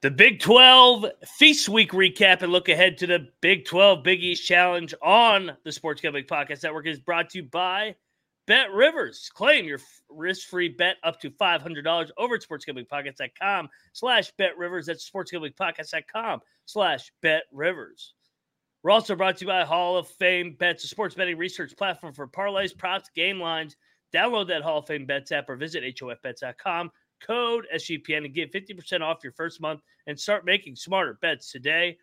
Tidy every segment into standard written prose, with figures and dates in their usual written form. The Big 12 Feast Week recap and look ahead to the Big 12 Big East Challenge on the Sports Gambling Podcast Network is brought to you by Bet Rivers. Claim your risk-free bet up to $500 over at SportsGamblingPodcasts.com/BetRivers. That's SportsGamblingPodcasts.com/BetRivers. We're also brought to you by Hall of Fame Bets, a sports betting research platform for parlays, props, game lines. Download that Hall of Fame Bets app or visit HOFBets.com. Code SGPN and get 50% off your first month and start making smarter bets today.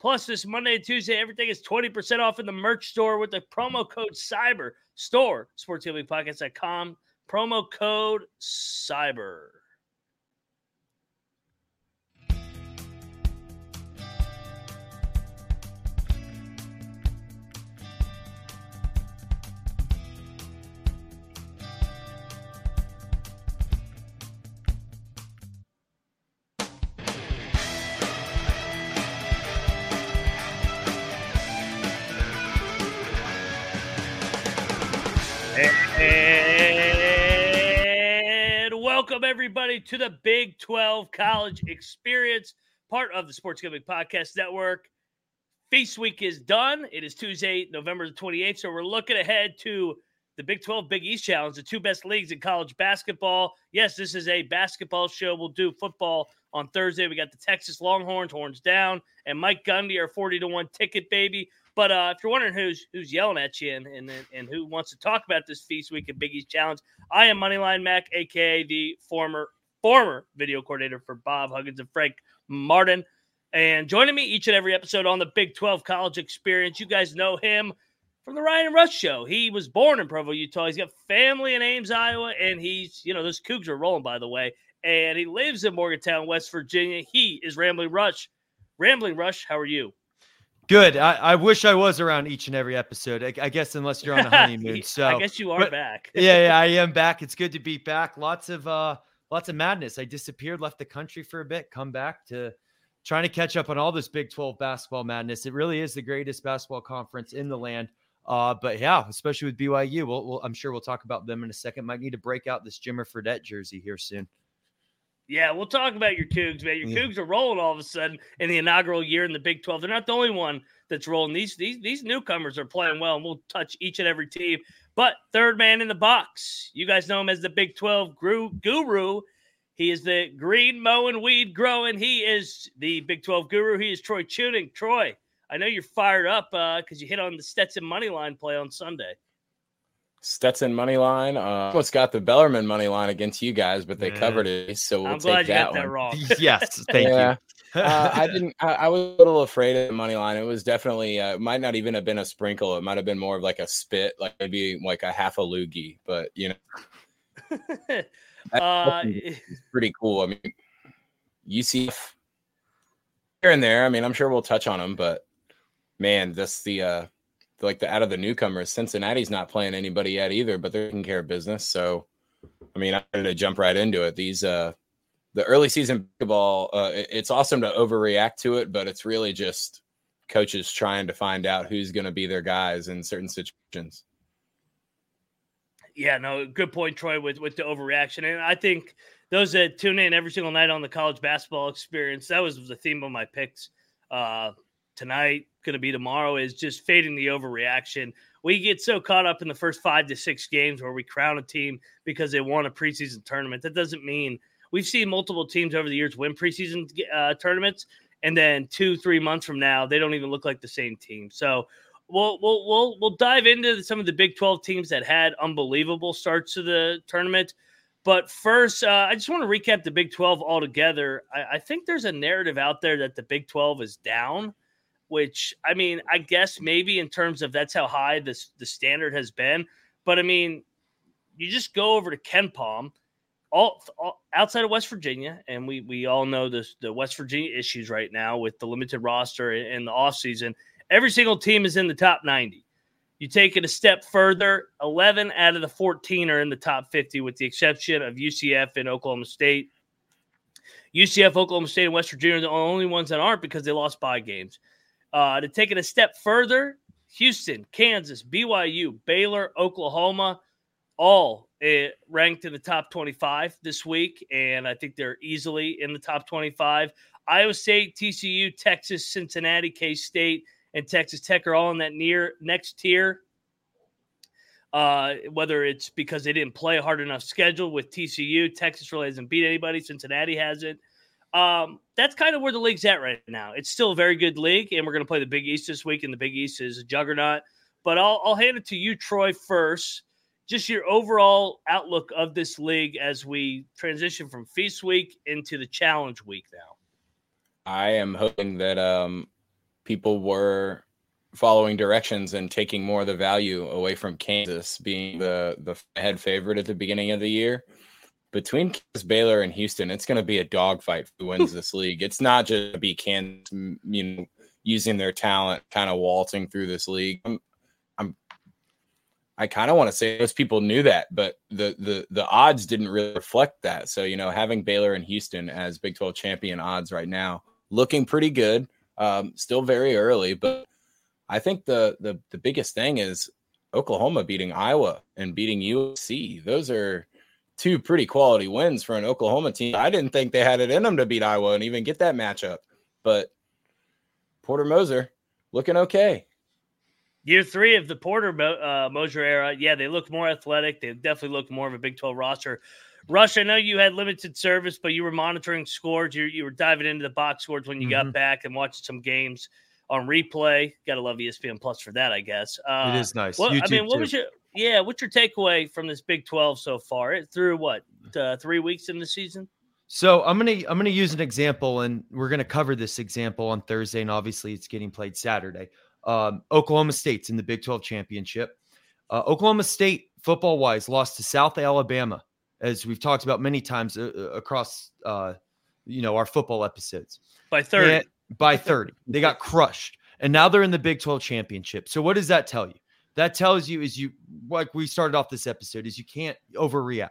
Plus, this Monday and Tuesday, everything is 20% off in the merch store with the promo code CYBER. Store, sportsgamblingpodcasts.com, promo code CYBER. Welcome, everybody, to the Big 12 College Experience, part of the Sports Gambling Podcast Network. Feast Week is done. It is Tuesday, November the 28th, so we're looking ahead to the Big 12 Big East Challenge, the two best leagues in college basketball. Yes, this is a basketball show. We'll do football on Thursday. We got the Texas Longhorns, horns down, and Mike Gundy, our 40-1 ticket baby. But if you're wondering who's yelling at you and who wants to talk about this Feast Week and Big East Challenge, I am Moneyline Mac, a.k.a. the former video coordinator for Bob Huggins and Frank Martin. And joining me each and every episode on the Big 12 College Experience, you guys know him from the Ryan Rush Show. He was born in Provo, Utah. He's got family in Ames, Iowa, and he's, you know, those Cougs are rolling, by the way. And he lives in Morgantown, West Virginia. He is Rambling Rush. Rambling Rush, how are you? Good. I wish I was around each and every episode, I guess, unless you're on a honeymoon. So I guess you are back. yeah, I am back. It's good to be back. Lots of madness. I disappeared, left the country for a bit, come back to trying to catch up on all this Big 12 basketball madness. It really is the greatest basketball conference in the land. But yeah, especially with BYU, I'm sure we'll talk about them in a second. Might need to break out this Jimmer Fredette jersey here soon. Yeah, we'll talk about your Cougs, man. Your Cougs are rolling all of a sudden in the inaugural year in the Big 12. They're not the only one that's rolling. These newcomers are playing well, and we'll touch each and every team. But third man in the box, you guys know him as the Big 12 guru. He is the green mowing, weed growing. He is the Big 12 guru. He is Troy Tuning. Troy, I know you're fired up because you hit on the Stetson money line play on Sunday. Stetson money line. Almost got the Bellarmine money line against you guys, but they covered it. So we'll I'm take glad you that got one. That wrong. Yes, thank you. I didn't. I was a little afraid of the money line. It was definitely. It might not even have been a sprinkle. It might have been more of like a spit, like maybe like a half a loogie. But you know, it's pretty cool. I mean, UCF here and there. I mean, I'm sure we'll touch on them, but man, that's the. Like the out of the newcomers, Cincinnati's not playing anybody yet either, but they're taking care of business. So, I mean, I'm going to jump right into it. These, the early season basketball, it's awesome to overreact to it, but it's really just coaches trying to find out who's going to be their guys in certain situations. Yeah, no, good point, Troy, with the overreaction. And I think those that tune in every single night on the college basketball experience, that was the theme of my picks, tonight, going to be tomorrow, is just fading the overreaction. We get so caught up in the first 5 to 6 games where we crown a team because they won a preseason tournament. That doesn't mean we've seen multiple teams over the years win preseason tournaments, and then 2-3 months from now, they don't even look like the same team. So we'll dive into some of the Big 12 teams that had unbelievable starts to the tournament. But first, I just want to recap the Big 12 altogether. I think there's a narrative out there that the Big 12 is down, which, I mean, I guess maybe in terms of that's how high the standard has been. But, I mean, you just go over to KenPom, all outside of West Virginia, and we all know the West Virginia issues right now with the limited roster and the offseason. Every single team is in the top 90. You take it a step further, 11 out of the 14 are in the top 50 with the exception of UCF and Oklahoma State. UCF, Oklahoma State, and West Virginia are the only ones that aren't because they lost bye games. To take it a step further, Houston, Kansas, BYU, Baylor, Oklahoma, all ranked in the top 25 this week, and I think they're easily in the top 25. Iowa State, TCU, Texas, Cincinnati, K-State, and Texas Tech are all in that next tier. Whether it's because they didn't play a hard enough schedule with TCU, Texas really hasn't beat anybody, Cincinnati hasn't. That's kind of where the league's at right now. It's still a very good league, and we're going to play the Big East this week, and the Big East is a juggernaut. But I'll hand it to you, Troy, first. Just your overall outlook of this league as we transition from Feast Week into the Challenge Week now. I am hoping that people were following directions and taking more of the value away from Kansas being the head favorite at the beginning of the year. Between Kansas, Baylor, and Houston, it's going to be a dogfight who wins this league. It's not just to be Kansas, you know, using their talent, kind of waltzing through this league. I kind of want to say those people knew that, but the odds didn't really reflect that. So, you know, having Baylor and Houston as Big 12 champion odds right now, looking pretty good, still very early. But I think the biggest thing is Oklahoma beating Iowa and beating USC. Those are two pretty quality wins for an Oklahoma team. I didn't think they had it in them to beat Iowa and even get that matchup. But Porter Moser looking okay. Year three of the Porter Moser era. Yeah, they look more athletic. They definitely look more of a Big 12 roster. Rush, I know you had limited service, but you were monitoring scores. You were diving into the box scores when you got back and watching some games on replay. Gotta love ESPN Plus for that, I guess. It is nice. What's your takeaway from this Big 12 so far? It through what 3 weeks in the season? So I'm gonna use an example, and we're gonna cover this example on Thursday, and obviously it's getting played Saturday. Oklahoma State's in the Big 12 championship. Oklahoma State football-wise lost to South Alabama, as we've talked about many times across our football episodes. By 30. By 30. They got crushed, and now they're in the Big 12 championship. So what does that tell you? That tells you like we started off this episode, is you can't overreact,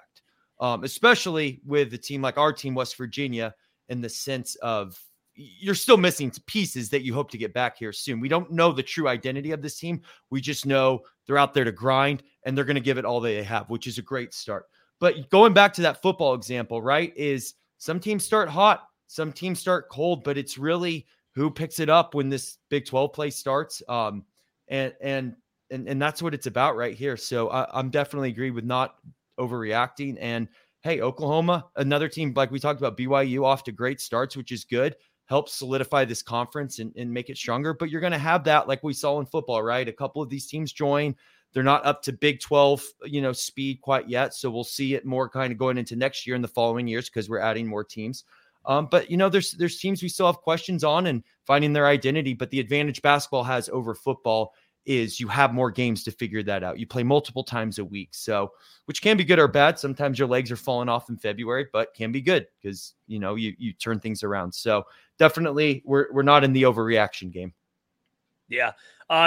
especially with a team like our team, West Virginia, in the sense of you're still missing pieces that you hope to get back here soon. We don't know the true identity of this team. We just know they're out there to grind, and they're going to give it all they have, which is a great start. But going back to that football example, right, is some teams start hot, some teams start cold, but it's really who picks it up when this Big 12 play starts. And that's what it's about right here. So I'm definitely agree with not overreacting. And hey, Oklahoma, another team, like we talked about, BYU off to great starts, which is good. Help solidify this conference and make it stronger. But you're going to have that, like we saw in football, right? A couple of these teams join. They're not up to Big 12, speed quite yet. So we'll see it more kind of going into next year and the following years because we're adding more teams. But, there's teams we still have questions on and finding their identity. But the advantage basketball has over football is you have more games to figure that out. You play multiple times a week, so which can be good or bad. Sometimes your legs are falling off in February, but can be good because, you turn things around. So definitely we're not in the overreaction game. Yeah.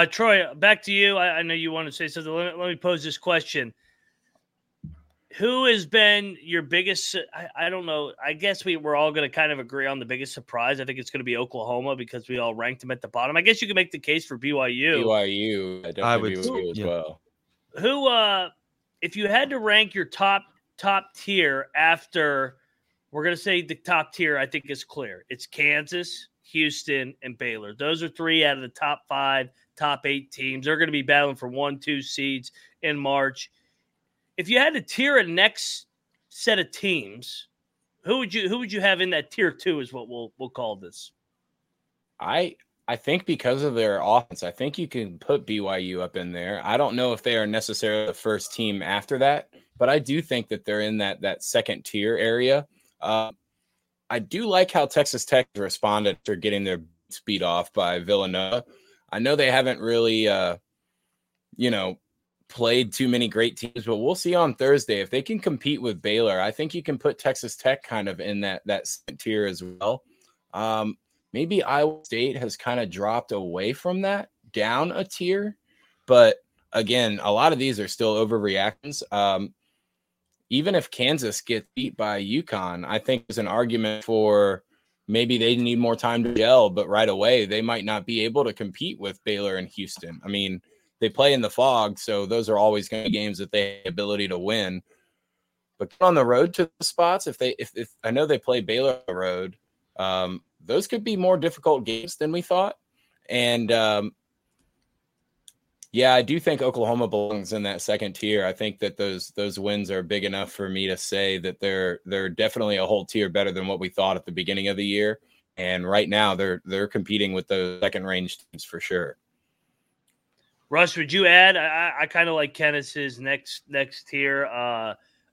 Troy, back to you. I know you want to say something. Let me pose this question. Who has been your biggest – I don't know. I guess we're all going to kind of agree on the biggest surprise. I think it's going to be Oklahoma because we all ranked them at the bottom. I guess you can make the case for BYU. BYU as well. Who if you had to rank your top tier after – we're going to say the top tier I think is clear. It's Kansas, Houston, and Baylor. Those are three out of the top five, top eight teams. They're going to be battling for 1-2 seeds in March. If you had to tier a next set of teams, who would you have in that tier two is what we'll call this. I think because of their offense, I think you can put BYU up in there. I don't know if they are necessarily the first team after that, but I do think that they're in that second tier area. I do like how Texas Tech responded after getting their speed off by Villanova. I know they haven't really, played too many great teams, but we'll see on Thursday if they can compete with Baylor. I think you can put Texas Tech kind of in that tier as well. Maybe Iowa State has kind of dropped away from that down a tier, but again, a lot of these are still overreactions. Even if Kansas gets beat by UConn, I think there's an argument for maybe they need more time to gel, but right away they might not be able to compete with Baylor and Houston. I mean, they play in the FOG, so those are always going to be games that they have the ability to win. But on the road to the spots, if I know they play Baylor on the road, those could be more difficult games than we thought. And yeah, I do think Oklahoma belongs in that second tier. I think that those wins are big enough for me to say that they're definitely a whole tier better than what we thought at the beginning of the year. And right now they're competing with those second range teams for sure. Russ, would you add? I kind of like Kenneth's next tier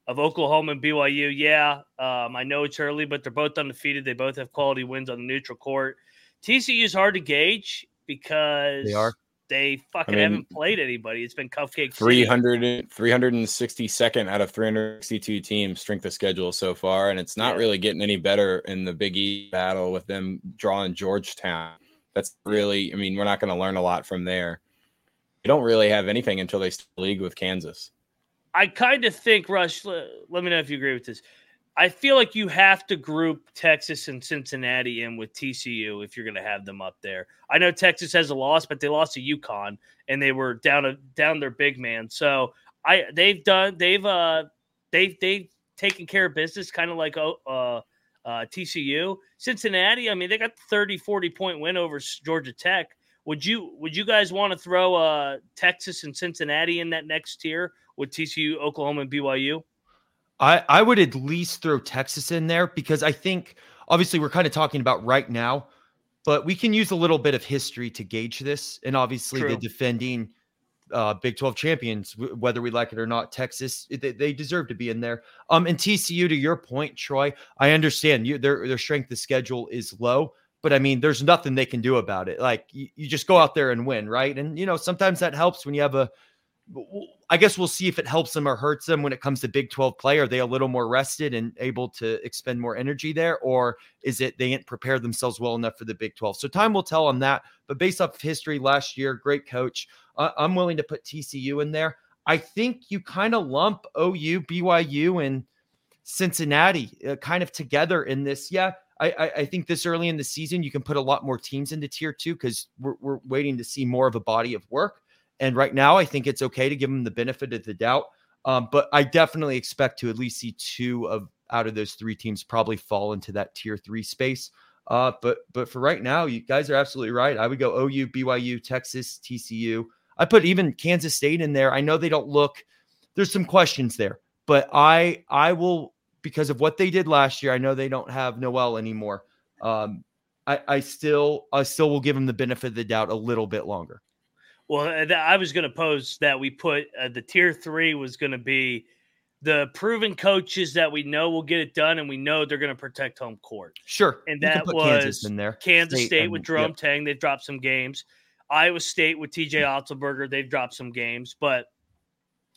of Oklahoma and BYU. Yeah, I know it's early, but they're both undefeated. They both have quality wins on the neutral court. TCU is hard to gauge because they fucking haven't played anybody. It's been cupcake. 362nd out of 362 teams strength of schedule so far, and it's not really getting any better in the Big East battle with them drawing Georgetown. That's really, I mean, we're not going to learn a lot from there. They don't really have anything until they league with Kansas. I kind of think, Rush, let me know if you agree with this. I feel like you have to group Texas and Cincinnati in with TCU if you're going to have them up there. I know Texas has a loss, but they lost to UConn and they were down their big man. So they've taken care of business, kind of like TCU. Cincinnati, I mean, they got 30-40 point win over Georgia Tech. Would you guys want to throw Texas and Cincinnati in that next tier with TCU, Oklahoma, and BYU? I would at least throw Texas in there because I think obviously we're kind of talking about right now, but we can use a little bit of history to gauge this. And obviously the defending Big 12 champions, whether we like it or not, Texas, they deserve to be in there. And TCU, to your point, Troy, I understand their strength of schedule is low, but I mean, there's nothing they can do about it. Like you just go out there and win, right? And you know, sometimes that helps when you have I guess we'll see if it helps them or hurts them when it comes to Big 12 play. Are they a little more rested and able to expend more energy there? Or is it they didn't prepare themselves well enough for the Big 12? So time will tell on that. But based off of history last year, great coach. I'm willing to put TCU in there. I think you kind of lump OU, BYU, and Cincinnati kind of together in this. Yeah, I think this early in the season, you can put a lot more teams into tier two because we're waiting to see more of a body of work. And right now, I think it's okay to give them the benefit of the doubt. But I definitely expect to at least see two out of those three teams probably fall into that tier three space. But for right now, you guys are absolutely right. I would go OU, BYU, Texas, TCU. I put even Kansas State in there. I know they don't look. There's some questions there, but I will, because of what they did last year. I know they don't have Noel anymore. I still will give them the benefit of the doubt a little bit longer. Well, I was going to pose that we put the tier three was going to be the proven coaches that we know will get it done, and we know they're going to protect home court. Sure, and that was Kansas in there. Kansas State with Jerome Tang, they've dropped some games. Iowa State with TJ Otzelberger, they've dropped some games, but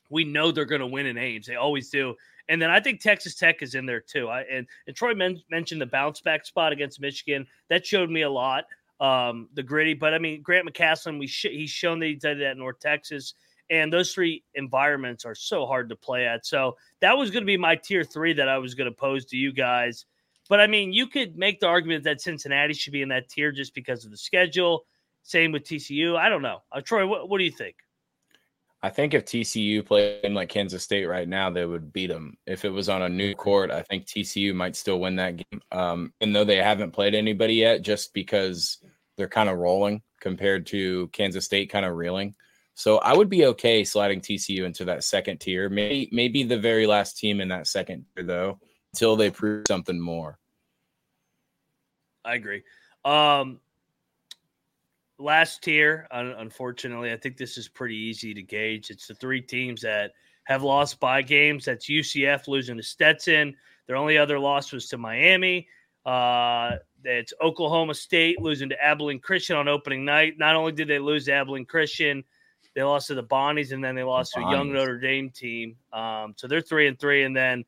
we know they're going to win in Ames. They always do. And then I think Texas Tech is in there too. And Troy mentioned the bounce back spot against Michigan. That showed me a lot. The gritty, but I mean, Grant McCaslin, he's shown that he did it at North Texas, and those three environments are so hard to play at. So that was going to be my tier three that I was going to pose to you guys. But I mean, you could make the argument that Cincinnati should be in that tier just because of the schedule. Same with TCU. I don't know. Troy, what do you think? I think if TCU played in like Kansas State right now, they would beat them. If it was on a new court, I think TCU might still win that game. And though they haven't played anybody yet, just because they're kind of rolling compared to Kansas State kind of reeling. So I would be okay sliding TCU into that second tier. Maybe the very last team in that second tier, though, until they prove something more. I agree. Last tier, unfortunately, I think this is pretty easy to gauge. It's the three teams that have lost by games. That's UCF losing to Stetson. Their only other loss was to Miami. It's Oklahoma State losing to Abilene Christian on opening night. Not only did they lose to Abilene Christian, they lost to the Bonnies, and then they lost to a young Notre Dame team. So they're 3-3. And then,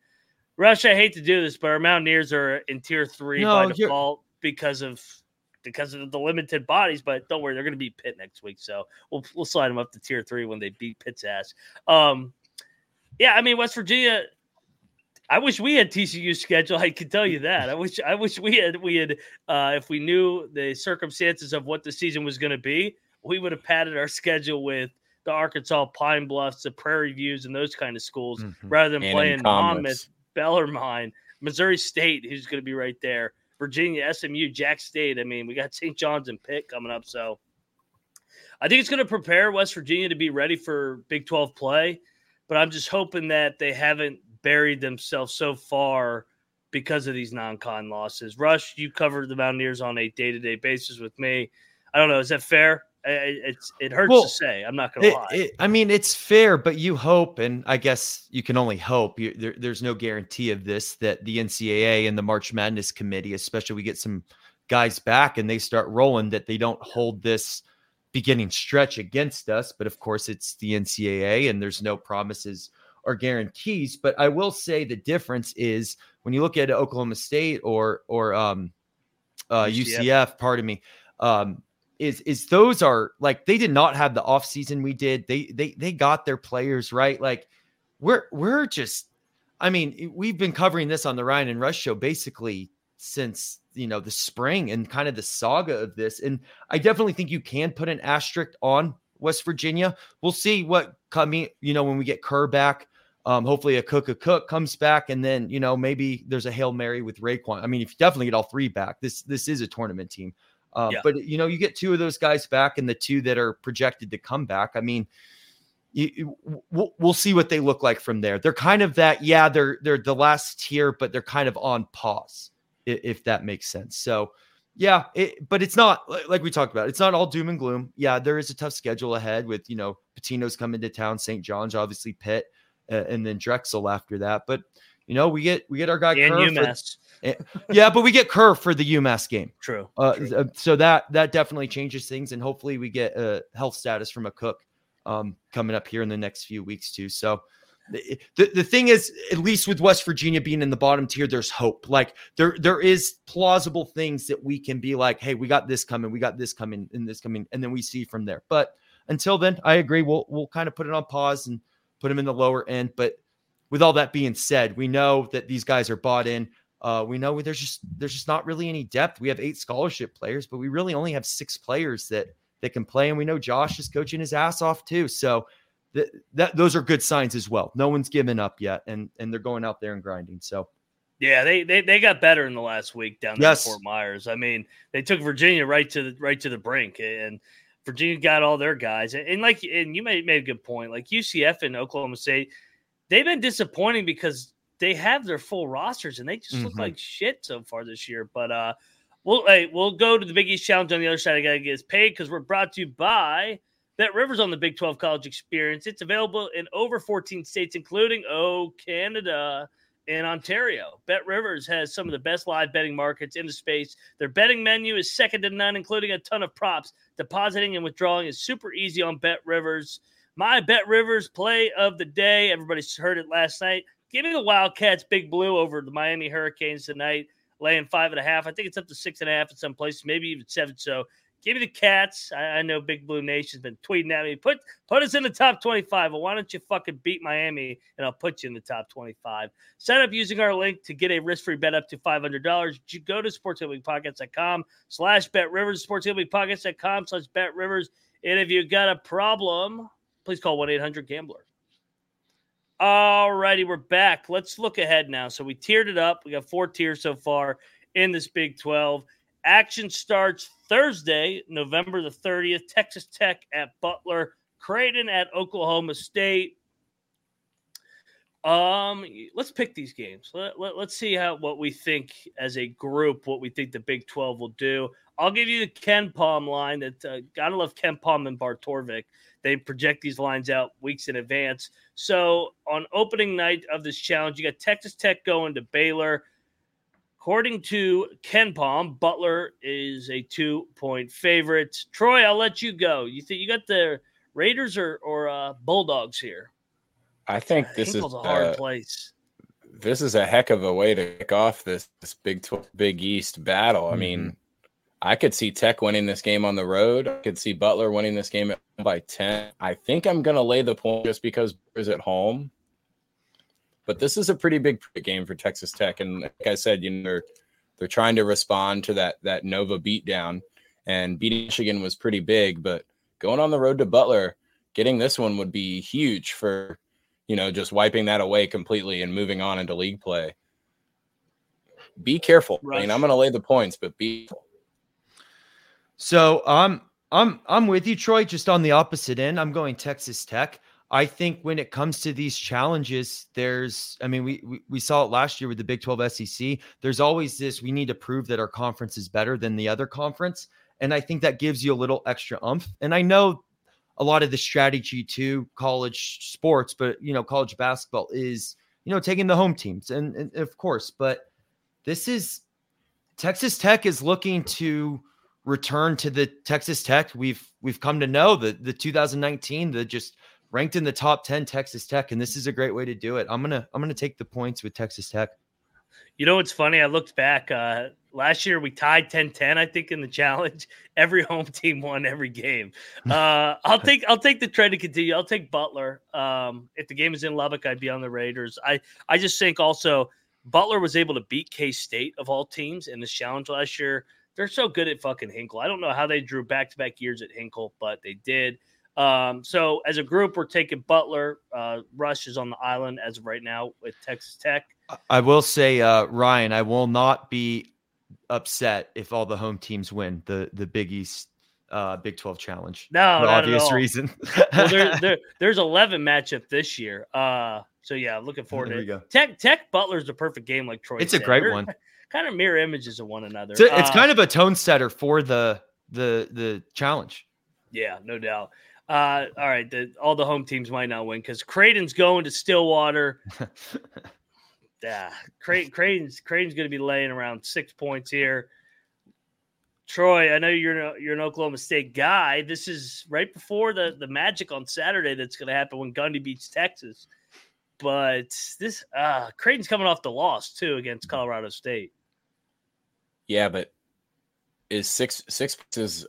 Rush, I hate to do this, but our Mountaineers are in tier three by default because of the limited bodies, but don't worry, they're going to beat Pitt next week, so we'll slide them up to tier three when they beat Pitt's ass. Yeah, I mean, West Virginia, I wish we had TCU's schedule. I can tell you that. I wish we had. If we knew the circumstances of what the season was going to be, we would have padded our schedule with the Arkansas Pine Bluffs, the Prairie Views, and those kind of schools, rather than and playing Monmouth, Bellarmine, Missouri State, who's going to be right there, Virginia, SMU, Jack State. I mean, we got St. John's and Pitt coming up. So I think it's going to prepare West Virginia to be ready for Big 12 play, but I'm just hoping that they haven't buried themselves so far because of these non-con losses. Rush, you covered the Mountaineers on a day-to-day basis with me. I don't know. Is that fair? It hurts to say. I'm not going to lie. I mean, it's fair, but you hope, and I guess you can only hope. There's no guarantee of this, that the NCAA and the March Madness committee, especially we get some guys back and they start rolling, that they don't hold this beginning stretch against us. But, of course, it's the NCAA, and there's no promises or guarantees. But I will say the difference is when you look at Oklahoma State or UCF, pardon me, is those are like, they did not have the off season we did. They got their players right. Like we're just, I mean, we've been covering this on the Ryan and Rush show basically since, the spring and kind of the saga of this. And I definitely think you can put an asterisk on West Virginia. We'll see what coming, when we get Kerr back. Hopefully a Cook comes back, and then, maybe there's a Hail Mary with Raekwon. I mean, if you definitely get all three back, this is a tournament team. But you get two of those guys back and the two that are projected to come back. I mean, we'll see what they look like from there. They're kind of that. Yeah. They're the last tier, but they're kind of on pause, if that makes sense. So yeah, but it's not like we talked about. It's not all doom and gloom. Yeah. There is a tough schedule ahead with, Patino's coming to town, St. John's, obviously Pitt. And then Drexel after that, but we get our guy Kerr UMass. But we get Kerr for the UMass game. True. True. So that definitely changes things, and hopefully we get a health status from a Cook coming up here in the next few weeks too. So the thing is, at least with West Virginia being in the bottom tier, there's hope. Like there is plausible things that we can be like, hey, we got this coming, and then we see from there. But until then, I agree. We'll kind of put it on pause and put them in the lower end. But with all that being said, we know that these guys are bought in. We know there's just not really any depth. We have 8 scholarship players, but we really only have 6 players that can play. And we know Josh is coaching his ass off too. So those are good signs as well. No one's given up yet, and they're going out there and grinding. So yeah, they got better in the last week down there at Fort Myers. I mean, they took Virginia right to the brink, and Virginia got all their guys. And you made a good point. Like UCF and Oklahoma State, they've been disappointing because they have their full rosters and they just look like shit so far this year. But we'll go to the Big East Challenge on the other side. I got to get us paid because we're brought to you by Bet Rivers on the Big 12 College Experience. It's available in over 14 states, including Canada and Ontario. Bet Rivers has some of the best live betting markets in the space. Their betting menu is second to none, including a ton of props. Depositing and withdrawing is super easy on Bet Rivers. My Bet Rivers play of the day. Everybody's heard it last night. Give me the Wildcats Big Blue over the Miami Hurricanes tonight, laying 5.5. I think it's up to 6.5 in some places, maybe even 7. So give me the Cats. I know Big Blue Nation's been tweeting at me. Put us in the top 25. Well, why don't you fucking beat Miami, and I'll put you in the top 25. Sign up using our link to get a risk-free bet up to $500. You go to SportsGamblingPodcasts.com/BetRivers, SportsGamblingPodcasts.com/BetRivers. And if you got a problem, please call 1-800-GAMBLER. All righty, we're back. Let's look ahead now. So we tiered it up. We got 4 tiers so far in this Big 12. Action starts Thursday, November the 30th, Texas Tech at Butler, Creighton at Oklahoma State. Let's pick these games. Let's see what we think as a group, what we think the Big 12 will do. I'll give you the KenPom line. That gotta love KenPom and Bartorvik. They project these lines out weeks in advance. So on opening night of this challenge, you got Texas Tech going to Baylor. According to KenPom, Butler is a 2-point favorite. Troy, I'll let you go. You think you got the Raiders or Bulldogs here? I think this is a hard place. This is a heck of a way to kick off this Big East battle. I mean, I could see Tech winning this game on the road. I could see Butler winning this game by 10. I think I'm going to lay the point just because Butler's at home. But this is a pretty big game for Texas Tech. And like I said, they're trying to respond to that Nova beatdown. And beating Michigan was pretty big. But going on the road to Butler, getting this one would be huge for, you know, just wiping that away completely and moving on into league play. Be careful. Right. I mean, I'm going to lay the points, but be careful. So I'm with you, Troy, just on the opposite end. I'm going Texas Tech. I think when it comes to these challenges, there's, I mean, we saw it last year with the Big 12 SEC. There's always this, we need to prove that our conference is better than the other conference. And I think that gives you a little extra oomph. And I know a lot of the strategy to college sports, but, you know, college basketball is, you know, taking the home teams. And of course, but this is, Texas Tech is looking to return to the Texas Tech we've come to know, the 2019, the just ranked in the top 10 Texas Tech, and this is a great way to do it. I'm gonna take the points with Texas Tech. You know what's funny? I looked back last year. We tied 10-10, I think, in the challenge. Every home team won every game. I'll take the trend to continue. I'll take Butler. If the game is in Lubbock, I'd be on the Raiders. I just think also Butler was able to beat K-State of all teams in this challenge last year. They're so good at fucking Hinkle. I don't know how they drew back-to-back years at Hinkle, but they did. So as a group, we're taking Butler. Rush is on the island as of right now with Texas Tech. I will say, Ryan, I will not be upset if all the home teams win the Big East Big 12 challenge. No, not obvious at all. Reason. Well, there's 11 matchup this year. So yeah, looking forward to it. Go. Tech Butler's the perfect game, like Troy said. It's a great one. Kind of mirror images of one another. So it's kind of a tone setter for the challenge. Yeah, no doubt. All right, all the home teams might not win because Creighton's going to Stillwater. Yeah, Creighton's going to be laying around 6 points here. Troy, I know you're an Oklahoma State guy. This is right before the magic on Saturday that's going to happen when Gundy beats Texas. But this Creighton's coming off the loss too against Colorado State. Yeah, but is six is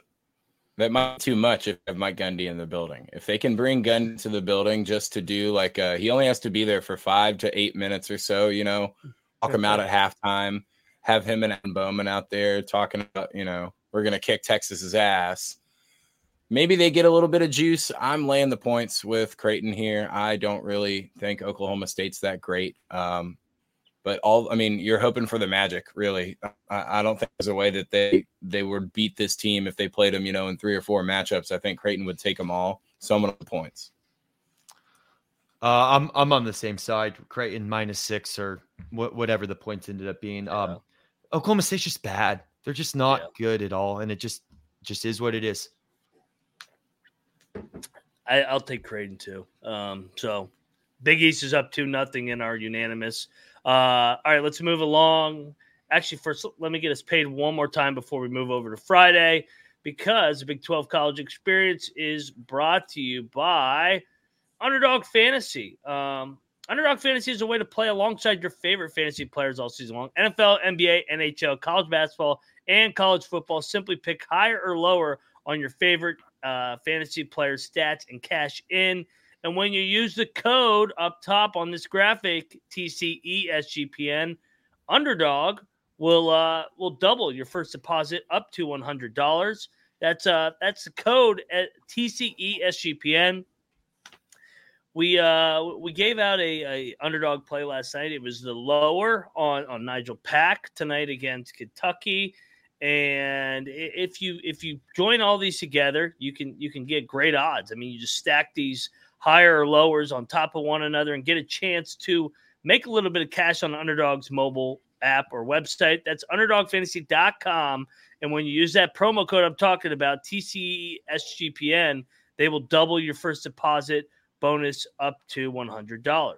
that might be too much if they have Mike Gundy in the building. If they can bring Gundy to the building just to do like he only has to be there for 5 to 8 minutes or so, you know, walk him out at halftime, have him and Adam Bowman out there talking about, you know, we're gonna kick Texas's ass. Maybe they get a little bit of juice. I'm laying the points with Creighton here. I don't really think Oklahoma State's that great. But you're hoping for the magic, really. I don't think there's a way that they would beat this team if they played them, you know, in 3 or 4 matchups. I think Creighton would take them all. So I'm going to points. I'm on the same side. Creighton -6 or whatever the points ended up being. Oklahoma State's just bad. They're just not good at all, and it just is what it is. I'll take Creighton too. So Big East is up 2-0 in our unanimous. All right, let's move along. Actually, first, let me get us paid one more time before we move over to Friday, because the Big 12 College Experience is brought to you by Underdog Fantasy. Underdog Fantasy is a way to play alongside your favorite fantasy players all season long. NFL, NBA, NHL, college basketball, and college football. Simply pick higher or lower on your favorite fantasy player stats and cash in. And when you use the code up top on this graphic, TCESGPN, Underdog will double your first deposit up to $100. That's the code at TCESGPN. We gave out a Underdog play last night. It was the lower on Nigel Pack tonight against Kentucky. And if you join all these together, you can get great odds. I mean, you just stack these higher or lowers on top of one another and get a chance to make a little bit of cash on Underdog's mobile app or website. That's underdogfantasy.com. And when you use that promo code I'm talking about, TCESGPN, they will double your first deposit bonus up to $100.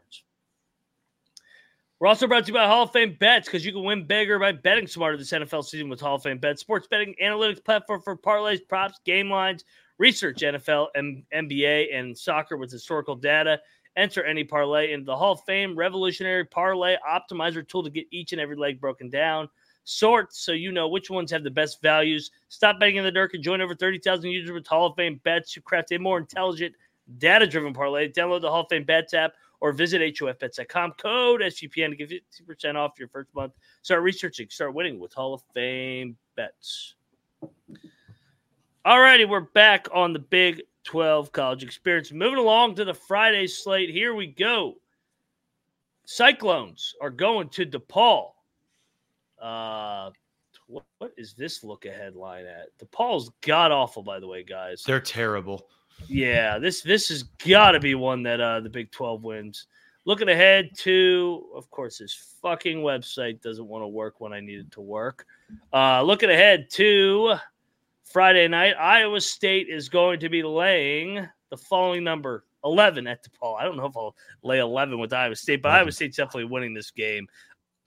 We're also brought to you by Hall of Fame Bets, because you can win bigger by betting smarter this NFL season with Hall of Fame Bets. Sports betting analytics platform for parlays, props, game lines, research NFL, NBA, and soccer with historical data. Enter any parlay into the Hall of Fame revolutionary parlay optimizer tool to get each and every leg broken down. Sort so you know which ones have the best values. Stop betting in the dark and join over 30,000 users with Hall of Fame Bets to craft a more intelligent, data-driven parlay. Download the Hall of Fame Bets app or visit HOFBets.com. Code SGPN to get 50% off your first month. Start researching. Start winning with Hall of Fame Bets. All righty, we're back on the Big 12 college experience. Moving along to the Friday slate. Here we go. Cyclones are going to DePaul. What is this look-ahead line at? DePaul's god-awful, by the way, guys. They're terrible. Yeah, this has got to be one that the Big 12 wins. Looking ahead to, of course, this fucking website doesn't want to work when I need it to work. Looking ahead to Friday night, Iowa State is going to be laying the following number, 11 at DePaul. I don't know if I'll lay 11 with Iowa State, but Iowa State's definitely winning this game.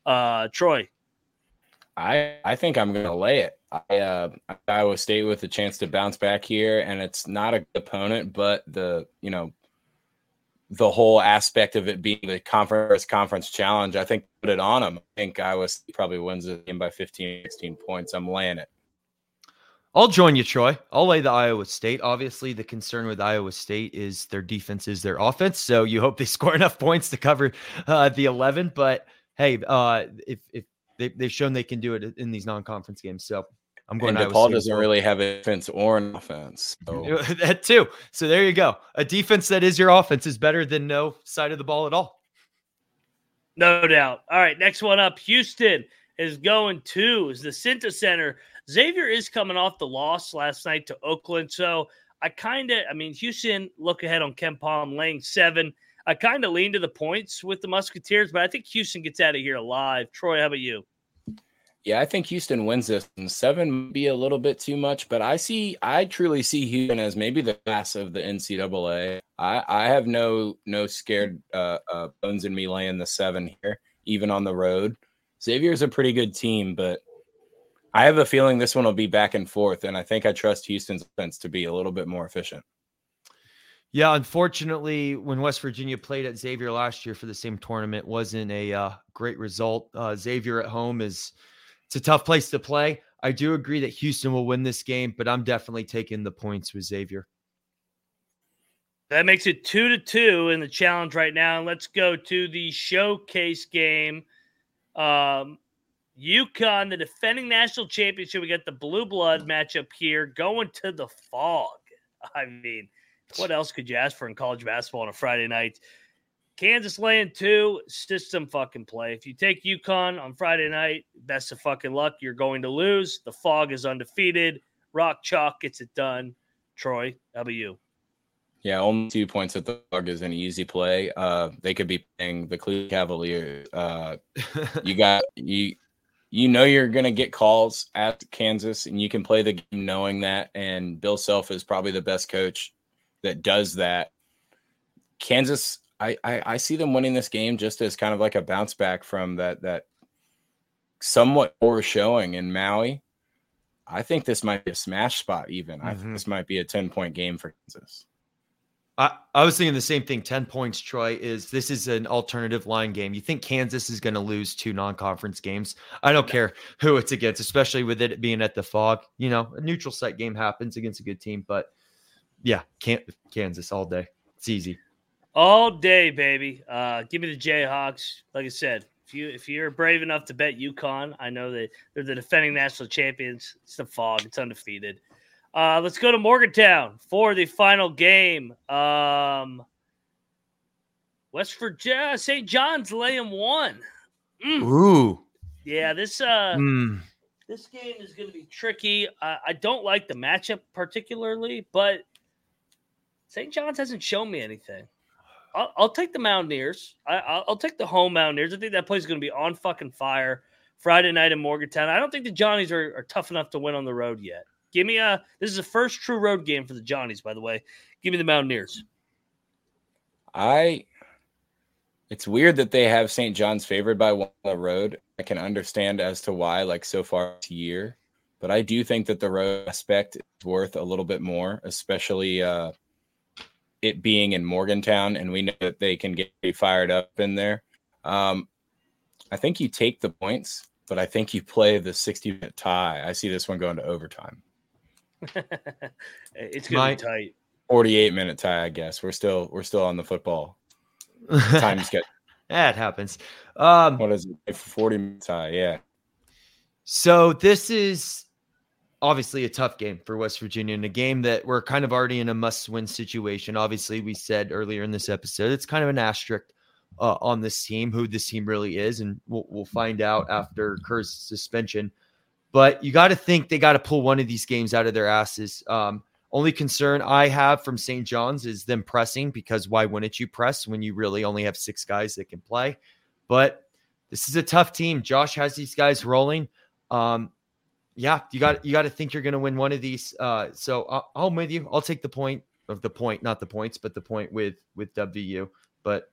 Troy. I think I'm going to lay it. Iowa State with a chance to bounce back here, and it's not a good opponent, but the whole aspect of it being the conference challenge, I think put it on them. I think Iowa State probably wins the game by 15, 16 points. I'm laying it. I'll join you, Troy. I'll lay the Iowa State. Obviously, the concern with Iowa State is their defense is their offense, so you hope they score enough points to cover the 11. But, hey, if they've shown they can do it in these non-conference games, so I'm going. And DePaul doesn't really have a defense or an offense. So. That too. So there you go. A defense that is your offense is better than no side of the ball at all. No doubt. All right, next one up. Houston is the Cinta Center. Xavier is coming off the loss last night to Oakland, so Houston look ahead on KenPom laying 7. I kind of lean to the points with the Musketeers, but I think Houston gets out of here alive. Troy, how about you? Yeah, I think Houston wins this. 7 might be a little bit too much, but I truly see Houston as maybe the class of the NCAA. I have no scared bones in me laying the 7 here, even on the road. Xavier's a pretty good team, but I have a feeling this one will be back and forth, and I think I trust Houston's offense to be a little bit more efficient. Yeah, unfortunately, when West Virginia played at Xavier last year for the same tournament, wasn't a great result. Xavier at home it's a tough place to play. I do agree that Houston will win this game, but I'm definitely taking the points with Xavier. That makes it 2-2 in the challenge right now. Let's go to the showcase game. UConn, the defending national championship. We got the Blue Blood matchup here going to the fog. I mean, what else could you ask for in college basketball on a Friday night? Kansas laying 2, system fucking play. If you take UConn on Friday night, best of fucking luck. You're going to lose. The fog is undefeated. Rock Chalk gets it done. Troy, how about you? Yeah, only 2 points at the fog is an easy play. They could be playing the Cleveland Cavaliers. You're going to get calls at Kansas, and you can play the game knowing that. And Bill Self is probably the best coach that does that. Kansas, I see them winning this game just as kind of like a bounce back from that somewhat poor showing in Maui. I think this might be a smash spot even. Mm-hmm. I think this might be a 10-point game for Kansas. I was thinking the same thing. 10 points, Troy, this is an alternative line game. You think Kansas is going to lose 2 non-conference games? I don't care who it's against, especially with it being at the fog. A neutral site game happens against a good team, but yeah, Kansas all day. It's easy. All day, baby. Give me the Jayhawks. Like I said, if you're brave enough to bet UConn, I know that they're the defending national champions. It's the fog. It's undefeated. Let's go to Morgantown for the final game. West Virginia, St. John's laying 1. Ooh, yeah. This game is going to be tricky. I don't like the matchup particularly, but St. John's hasn't shown me anything. I'll take the Mountaineers. I'll take the home Mountaineers. I think that play is going to be on fucking fire Friday night in Morgantown. I don't think the Johnnies are tough enough to win on the road yet. Give me this is the first true road game for the Johnnies, by the way. Give me the Mountaineers. It's weird that they have St. John's favored by 1 on the road. I can understand as to why, like so far this year, but I do think that the road aspect is worth a little bit more, especially it being in Morgantown, and we know that they can get fired up in there. I think you take the points, but I think you play the 60-minute tie. I see this one going to overtime. It's going to be tight. 48-minute tie, I guess. We're still on the football time schedule. That happens. What is it? 40-minute tie? Yeah. So this is obviously a tough game for West Virginia, and a game that we're kind of already in a must-win situation. Obviously, we said earlier in this episode, it's kind of an asterisk on this team, who this team really is, and we'll find out after Kerr's suspension. But you got to think they got to pull one of these games out of their asses. Only concern I have from St. John's is them pressing, because why wouldn't you press when you really only have six guys that can play? But this is a tough team. Josh has these guys rolling. Yeah, you got to think you're going to win one of these. So I'm with you. I'll take the point of the point, not the points, but the point with WU. But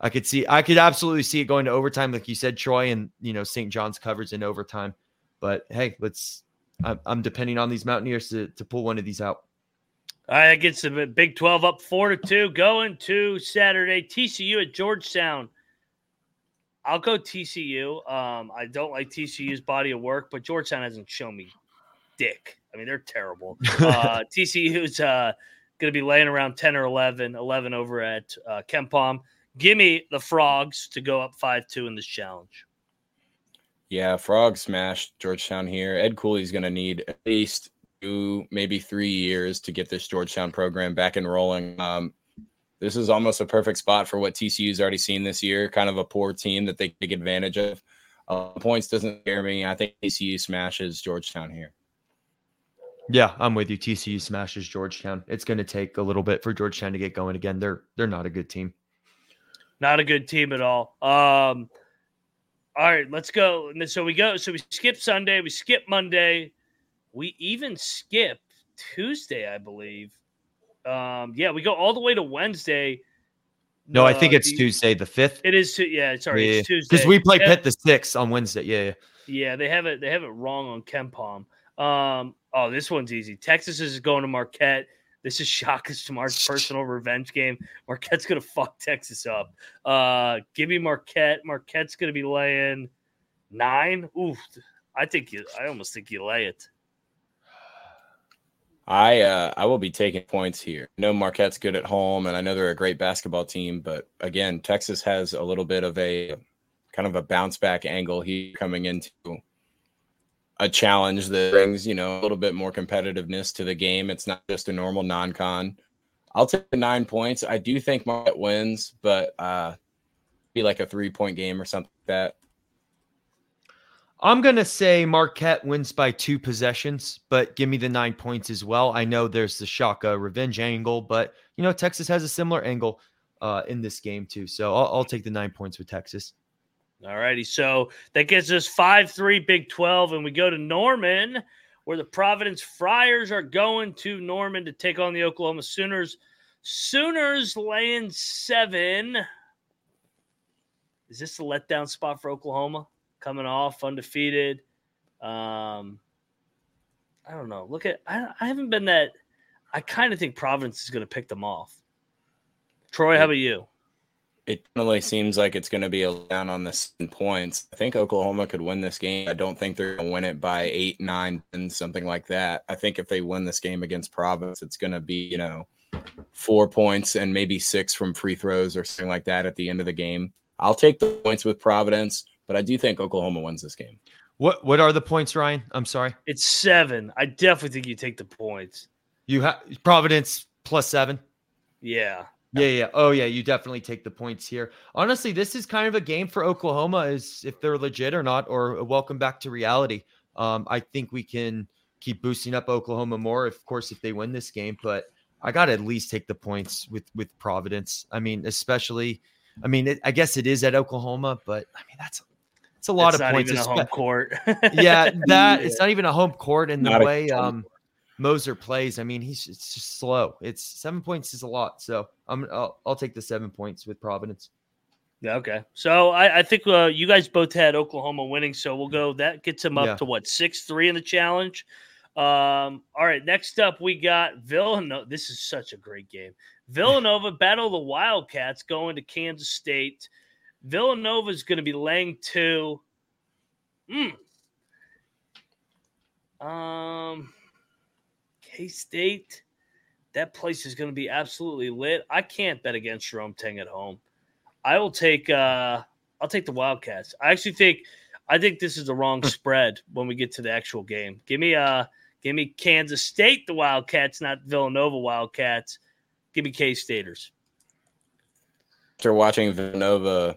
I could absolutely see it going to overtime, like you said, Troy, and St. John's covers in overtime. But hey, I'm depending on these Mountaineers to pull one of these out. All right, that gets the Big 12 up 4-2 going to Saturday. TCU at Georgetown. I'll go TCU. I don't like TCU's body of work, but Georgetown hasn't shown me dick. I mean, they're terrible. TCU's going to be laying around 10 or 11 over at KenPom. Give me the Frogs to go up 5-2 in this challenge. Yeah, Frogs smashed Georgetown here. Ed Cooley's going to need at least 2, maybe 3 years to get this Georgetown program back and rolling. This is almost a perfect spot for what TCU's already seen this year, kind of a poor team that they take advantage of. Points doesn't scare me. I think TCU smashes Georgetown here. Yeah, I'm with you. TCU smashes Georgetown. It's going to take a little bit for Georgetown to get going again. They're not a good team. Not a good team at all. All right, let's go. So we go. So we skip Sunday. We skip Monday. We even skip Tuesday, I believe. We go all the way to Wednesday. No, I think it's Tuesday the 5th. It is. It's Tuesday, because we play Pitt the 6th on Wednesday. Yeah. They have it wrong on KenPom. This one's easy. Texas is going to Marquette. This is Shaka's Smart's personal revenge game. Marquette's gonna fuck Texas up. Give me Marquette. Marquette's gonna be laying 9. Oof, I almost think you lay it. I will be taking points here. I know Marquette's good at home, and I know they're a great basketball team, but again, Texas has a little bit of a kind of a bounce back angle here, coming into a challenge that brings, a little bit more competitiveness to the game. It's not just a normal non-con. I'll take the 9 points. I do think Marquette wins, but be like a 3-point game or something like that. I'm going to say Marquette wins by 2 possessions, but give me the 9 points as well. I know there's the Shaka revenge angle, but, Texas has a similar angle in this game too. So I'll take the 9 points with Texas. All righty. So that gives us 5-3 Big 12, and we go to Norman, where the Providence Friars are going to Norman to take on the Oklahoma Sooners. Sooners laying 7. Is this the letdown spot for Oklahoma? Coming off undefeated. I don't know. I haven't been that. I kind of think Providence is going to pick them off. Troy, how about you? It definitely seems like it's going to be a down on the 7 points. I think Oklahoma could win this game. I don't think they're going to win it by 8, 9, 10, something like that. I think if they win this game against Providence, it's going to be, 4 points and maybe 6 from free throws or something like that at the end of the game. I'll take the points with Providence, but I do think Oklahoma wins this game. What are the points, Ryan? I'm sorry. It's 7. I definitely think you take the points. You have Providence plus 7. Yeah. Oh, yeah. You definitely take the points here. Honestly, this is kind of a game for Oklahoma, is if they're legit or not, or a welcome back to reality. I think we can keep boosting up Oklahoma more, of course, if they win this game. But I got to at least take the points with Providence. I mean, I guess it is at Oklahoma, but I mean it's a lot of points. It's not even a home court. It's not even a home court in the way Moser plays. I mean, it's just slow. It's 7 points is a lot, so I'll take the 7 points with Providence. Yeah, okay. So I think you guys both had Oklahoma winning, so we'll go. That gets them up to what, 6-3 in the challenge. All right, next up we got Villanova. This is such a great game. Villanova battle the Wildcats going to Kansas State. Villanova is going to be laying 2. K-State, that place is going to be absolutely lit. I can't bet against Jerome Tang at home. I will take. I'll take the Wildcats. I think this is the wrong spread when we get to the actual game. Give me Give me Kansas State, the Wildcats, not Villanova Wildcats. Give me K-Staters. After watching Villanova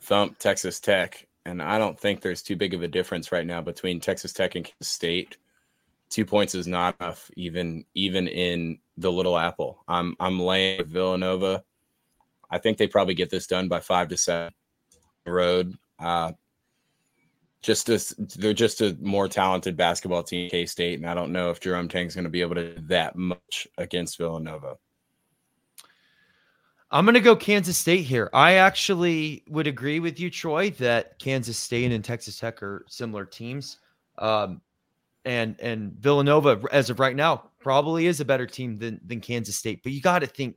thump Texas Tech, and I don't think there's too big of a difference right now between Texas Tech and Kansas State. 2 points is not enough, even in the Little Apple. I'm laying with Villanova. I think they probably get this done by 5 to 7 road. They're just a more talented basketball team, K-State, and I don't know if Jerome Tang's going to be able to do that much against Villanova. I'm going to go Kansas State here. I actually would agree with you, Troy, that Kansas State and Texas Tech are similar teams. And Villanova, as of right now, probably is a better team than Kansas State. But you got to think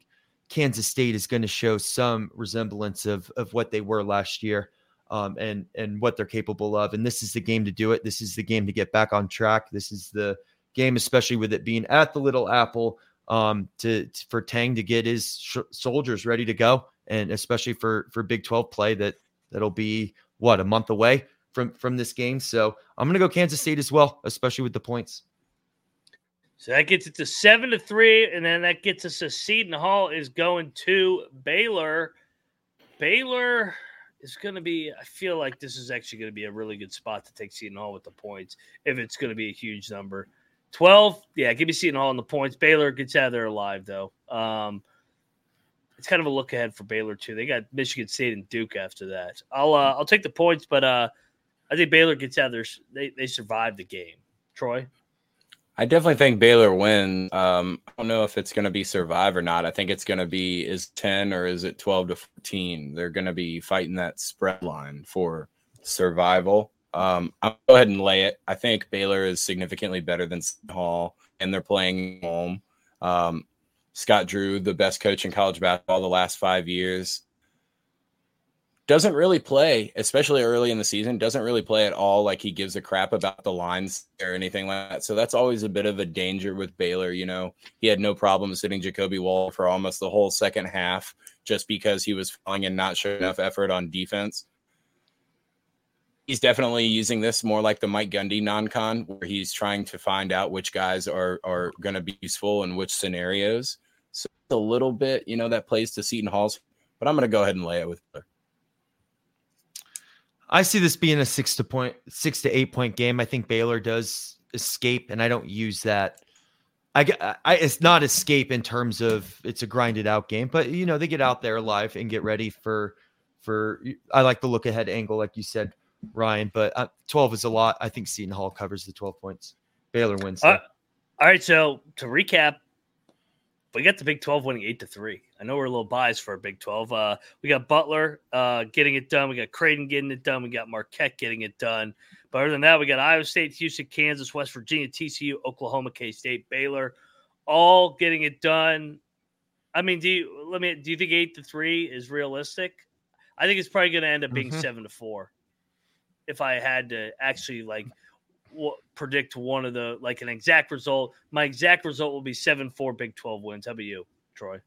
Kansas State is going to show some resemblance of what they were last year. And what they're capable of. And this is the game to do it. This is the game to get back on track. This is the game, especially with it being at the Little Apple, for Tang to get his soldiers ready to go. And especially for Big 12 play that'll be a month away from this game. So I'm going to go Kansas State as well, especially with the points. So that gets it to 7-3. And then that gets us to Seton Hall is going to Baylor. Baylor. It's going to be – I feel like this is actually going to be a really good spot to take Seton Hall with the points if it's going to be a huge number. 12, yeah, give me Seton Hall on the points. Baylor gets out of there alive, though. It's kind of a look ahead for Baylor, too. They got Michigan State and Duke after that. I'll take the points, but I think Baylor gets out of there. They survive the game. Troy? I definitely think Baylor wins. I don't know if it's going to be survive or not. I think it's going to be is 10 or is it 12 to 14? They're going to be fighting that spread line for survival. I'll go ahead and lay it. I think Baylor is significantly better than Seton Hall, and they're playing home. Scott Drew, the best coach in college basketball the last 5 years, doesn't really play, especially early in the season, doesn't really play at all. Like he gives a crap about the lines or anything like that. So that's always a bit of a danger with Baylor. You know, he had no problem sitting Jacoby Wall for almost the whole second half just because he was falling and not showing enough effort on defense. He's definitely using this more like the Mike Gundy non-con, where he's trying to find out which guys are going to be useful in which scenarios. So a little bit, you know, that plays to Seton Hall's, but I'm going to go ahead and lay it with Baylor. I see this being a 6 to 8 point game. I think Baylor does escape, and I don't use that. It's not escape in terms of it's a grinded out game, but you know, they get out there alive and get ready for I like the look ahead angle, like you said, Ryan, but 12 is a lot. I think Seton Hall covers the 12 points. Baylor wins. All right. So to recap, we got the Big 12 winning 8-3. I know we're a little biased for a Big 12. We got Butler getting it done. We got Creighton getting it done. We got Marquette getting it done. But other than that, we got Iowa State, Houston, Kansas, West Virginia, TCU, Oklahoma, K-State, Baylor, all getting it done. I mean, do you think 8-3 is realistic? I think it's probably going to end up being 7-4. If I had to actually predict one of the an exact result. My exact result will be 7-4 Big 12 wins. How about you, Troy?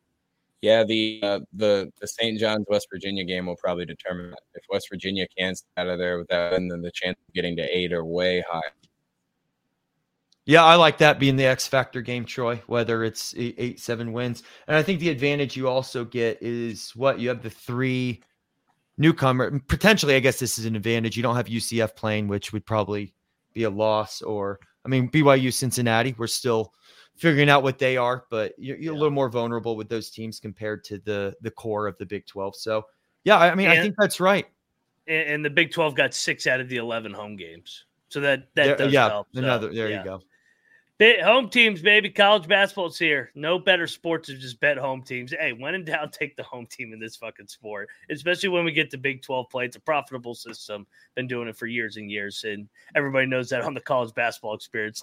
Yeah, the St. John's West Virginia game will probably determine that. If West Virginia can get out of there with that, then the chance of getting to 8 are way high. Yeah, I like that being the X factor game, Troy. Whether it's 8-7 wins, and I think the advantage you also get is you have the three newcomer. Potentially, I guess this is an advantage. You don't have UCF playing, which would probably be a loss, BYU, Cincinnati, we're still figuring out what they are, but you're a little more vulnerable with those teams compared to the core of the Big 12. So, yeah, I mean, I think that's right. And the Big 12 got 6 out of the 11 home games. So that does help. You go. Home teams, baby. College basketball's here. No better sports to just bet home teams. Hey, when in doubt, take the home team in this fucking sport, especially when we get to Big 12 play. It's a profitable system. Been doing it for years and years, and everybody knows that on the college basketball experience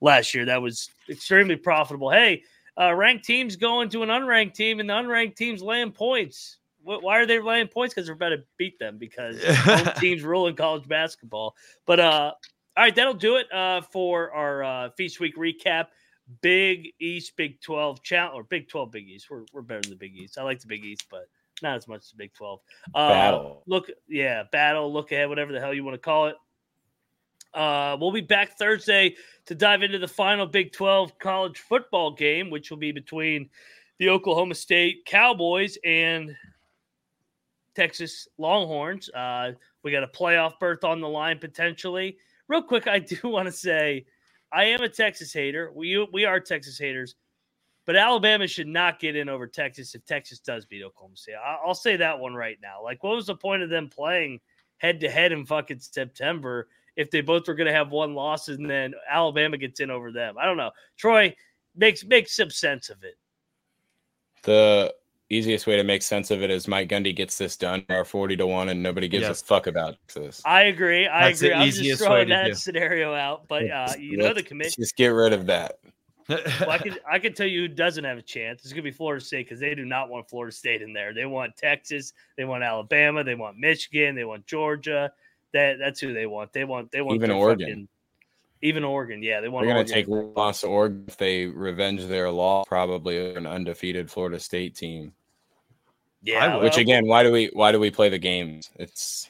last year. That was extremely profitable. Hey, ranked teams going to an unranked team, and the unranked team's laying points. Why are they laying points? Because we're about to beat them because home teams rule in college basketball. But, all right, that'll do it for our Feast Week recap. Big East, Big 12 challenge, or Big 12, Big East. We're better than the Big East. I like the Big East, but not as much as the Big 12. Battle. Look ahead, whatever the hell you want to call it. We'll be back Thursday to dive into the final Big 12 college football game, which will be between the Oklahoma State Cowboys and Texas Longhorns. We got a playoff berth on the line potentially. Real quick, I do want to say I am a Texas hater. We are Texas haters. But Alabama should not get in over Texas if Texas does beat Oklahoma State. I'll say that one right now. Like, what was the point of them playing head-to-head in fucking September if they both were going to have one loss and then Alabama gets in over them? I don't know. Troy, make some sense of it. The easiest way to make sense of it is Mike Gundy gets this done, or 40-1, and nobody gives a fuck about this. I agree. That's I'm just throwing that scenario out. But the commission. Just get rid of that. Well, I can tell you who doesn't have a chance. It's going to be Florida State, because they do not want Florida State in there. They want Texas. They want Alabama. They want Michigan. They want Georgia. That's who they want. They want even Oregon. Even Oregon, yeah. They're going to take loss to Oregon if they revenge their loss, probably an undefeated Florida State team. Yeah. Which again, why do we play the games? It's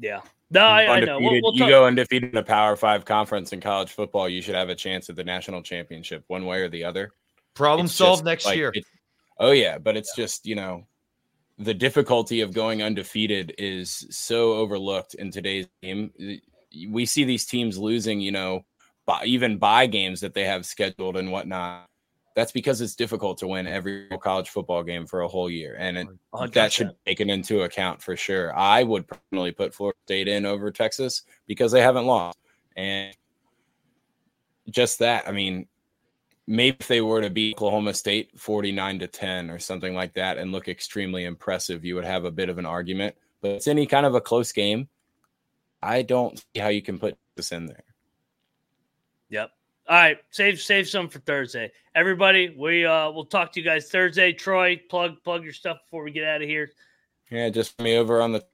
yeah. No, I know. You go undefeated in a Power 5 conference in college football, you should have a chance at the national championship one way or the other. Problem solved next year. But it's just, the difficulty of going undefeated is so overlooked in today's game. We see these teams losing, by games that they have scheduled and whatnot. That's because it's difficult to win every college football game for a whole year, and that should be taken into account for sure. I would personally put Florida State in over Texas because they haven't lost. And just that, maybe if they were to beat Oklahoma State 49-10 or something like that and look extremely impressive, you would have a bit of an argument. But if it's any kind of a close game, I don't see how you can put this in there. Yep. All right, save some for Thursday. Everybody, we'll talk to you guys Thursday. Troy, plug your stuff before we get out of here. Yeah, just me over on the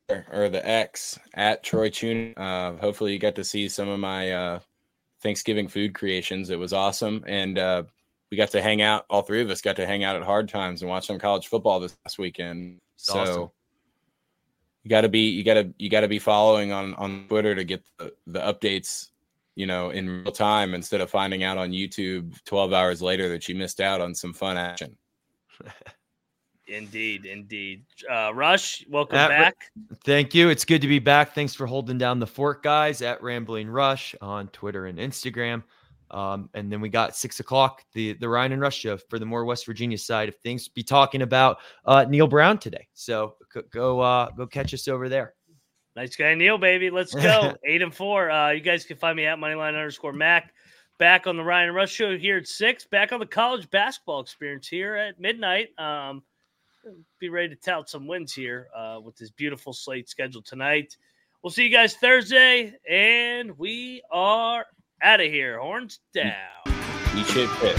X at Troy Tune. Hopefully you got to see some of my Thanksgiving food creations. It was awesome, and we got to hang out. All three of us got to hang out at Hard Times and watch some college football this last weekend. So awesome. You gotta be following on Twitter to get the updates. In real time, instead of finding out on YouTube 12 hours later that you missed out on some fun action. Indeed. Rush, welcome back. Thank you. It's good to be back. Thanks for holding down the fort, guys, at Rambling Rush on Twitter and Instagram. And then we got 6:00, the Ryan and Rush show for the more West Virginia side of things. Be talking about Neil Brown today. So go catch us over there. Nice guy, Neil, baby. Let's go. 8-4. You guys can find me at Moneyline_Mac. Back on the Ryan Rush show here at 6. Back on the college basketball experience here at midnight. Be ready to tout some wins here with this beautiful slate scheduled tonight. We'll see you guys Thursday, and we are out of here. Horns down. You should pick.